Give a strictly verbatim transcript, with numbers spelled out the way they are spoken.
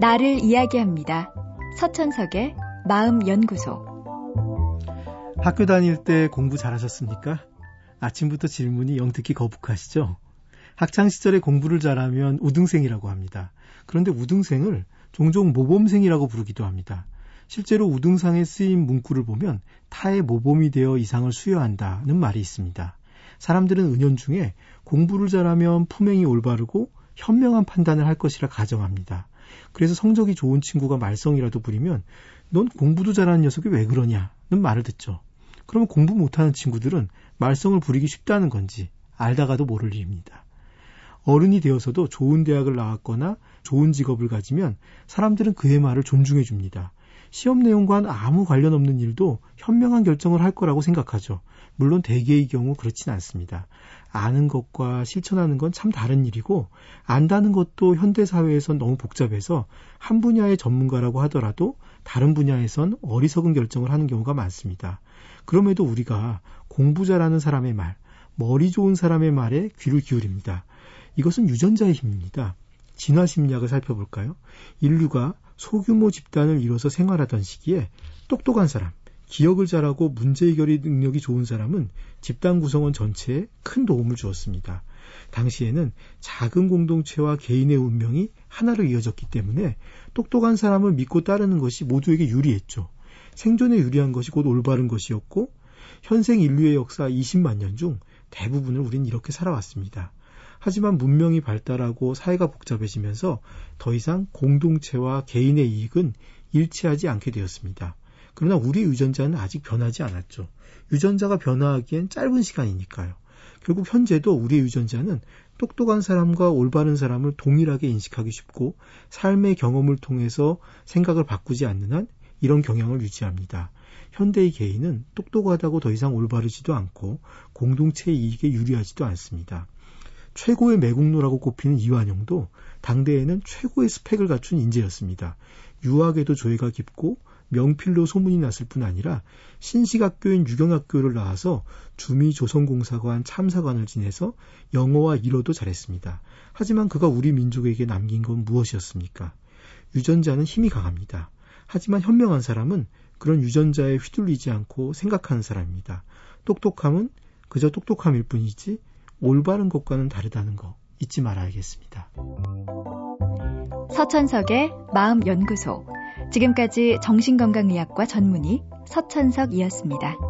나를 이야기합니다. 서천석의 마음연구소. 학교 다닐 때 공부 잘하셨습니까? 아침부터 질문이 영 듣기 거북하시죠? 학창시절에 공부를 잘하면 우등생이라고 합니다. 그런데 우등생을 종종 모범생이라고 부르기도 합니다. 실제로 우등상에 쓰인 문구를 보면 타의 모범이 되어 이상을 수여한다는 말이 있습니다. 사람들은 은연중에 공부를 잘하면 품행이 올바르고 현명한 판단을 할 것이라 가정합니다. 그래서 성적이 좋은 친구가 말썽이라도 부리면 넌 공부도 잘하는 녀석이 왜 그러냐는 말을 듣죠. 그러면 공부 못하는 친구들은 말썽을 부리기 쉽다는 건지 알다가도 모를 일입니다. 어른이 되어서도 좋은 대학을 나왔거나 좋은 직업을 가지면 사람들은 그의 말을 존중해 줍니다. 시험 내용과는 아무 관련 없는 일도 현명한 결정을 할 거라고 생각하죠. 물론 대개의 경우 그렇진 않습니다. 아는 것과 실천하는 건 참 다른 일이고, 안다는 것도 현대사회에선 너무 복잡해서 한 분야의 전문가라고 하더라도 다른 분야에선 어리석은 결정을 하는 경우가 많습니다. 그럼에도 우리가 공부 잘하는 사람의 말, 머리 좋은 사람의 말에 귀를 기울입니다. 이것은 유전자의 힘입니다. 진화심리학을 살펴볼까요? 인류가 소규모 집단을 이뤄서 생활하던 시기에 똑똑한 사람, 기억을 잘하고 문제해결의 능력이 좋은 사람은 집단 구성원 전체에 큰 도움을 주었습니다. 당시에는 작은 공동체와 개인의 운명이 하나로 이어졌기 때문에 똑똑한 사람을 믿고 따르는 것이 모두에게 유리했죠. 생존에 유리한 것이 곧 올바른 것이었고, 현생 인류의 역사 이십만 년 중 대부분을 우린 이렇게 살아왔습니다. 하지만 문명이 발달하고 사회가 복잡해지면서 더 이상 공동체와 개인의 이익은 일치하지 않게 되었습니다. 그러나 우리의 유전자는 아직 변하지 않았죠. 유전자가 변화하기엔 짧은 시간이니까요. 결국 현재도 우리의 유전자는 똑똑한 사람과 올바른 사람을 동일하게 인식하기 쉽고, 삶의 경험을 통해서 생각을 바꾸지 않는 한 이런 경향을 유지합니다. 현대의 개인은 똑똑하다고 더 이상 올바르지도 않고 공동체의 이익에 유리하지도 않습니다. 최고의 매국노라고 꼽히는 이완용도 당대에는 최고의 스펙을 갖춘 인재였습니다. 유학에도 조예가 깊고 명필로 소문이 났을 뿐 아니라 신식학교인 유경학교를 나와서 주미 조선공사관 참사관을 지내서 영어와 일어도 잘했습니다. 하지만 그가 우리 민족에게 남긴 건 무엇이었습니까? 유전자는 힘이 강합니다. 하지만 현명한 사람은 그런 유전자에 휘둘리지 않고 생각하는 사람입니다. 똑똑함은 그저 똑똑함일 뿐이지 올바른 것과는 다르다는 거 잊지 말아야겠습니다. 서천석의 마음연구소. 지금까지 정신건강의학과 전문의 서천석이었습니다.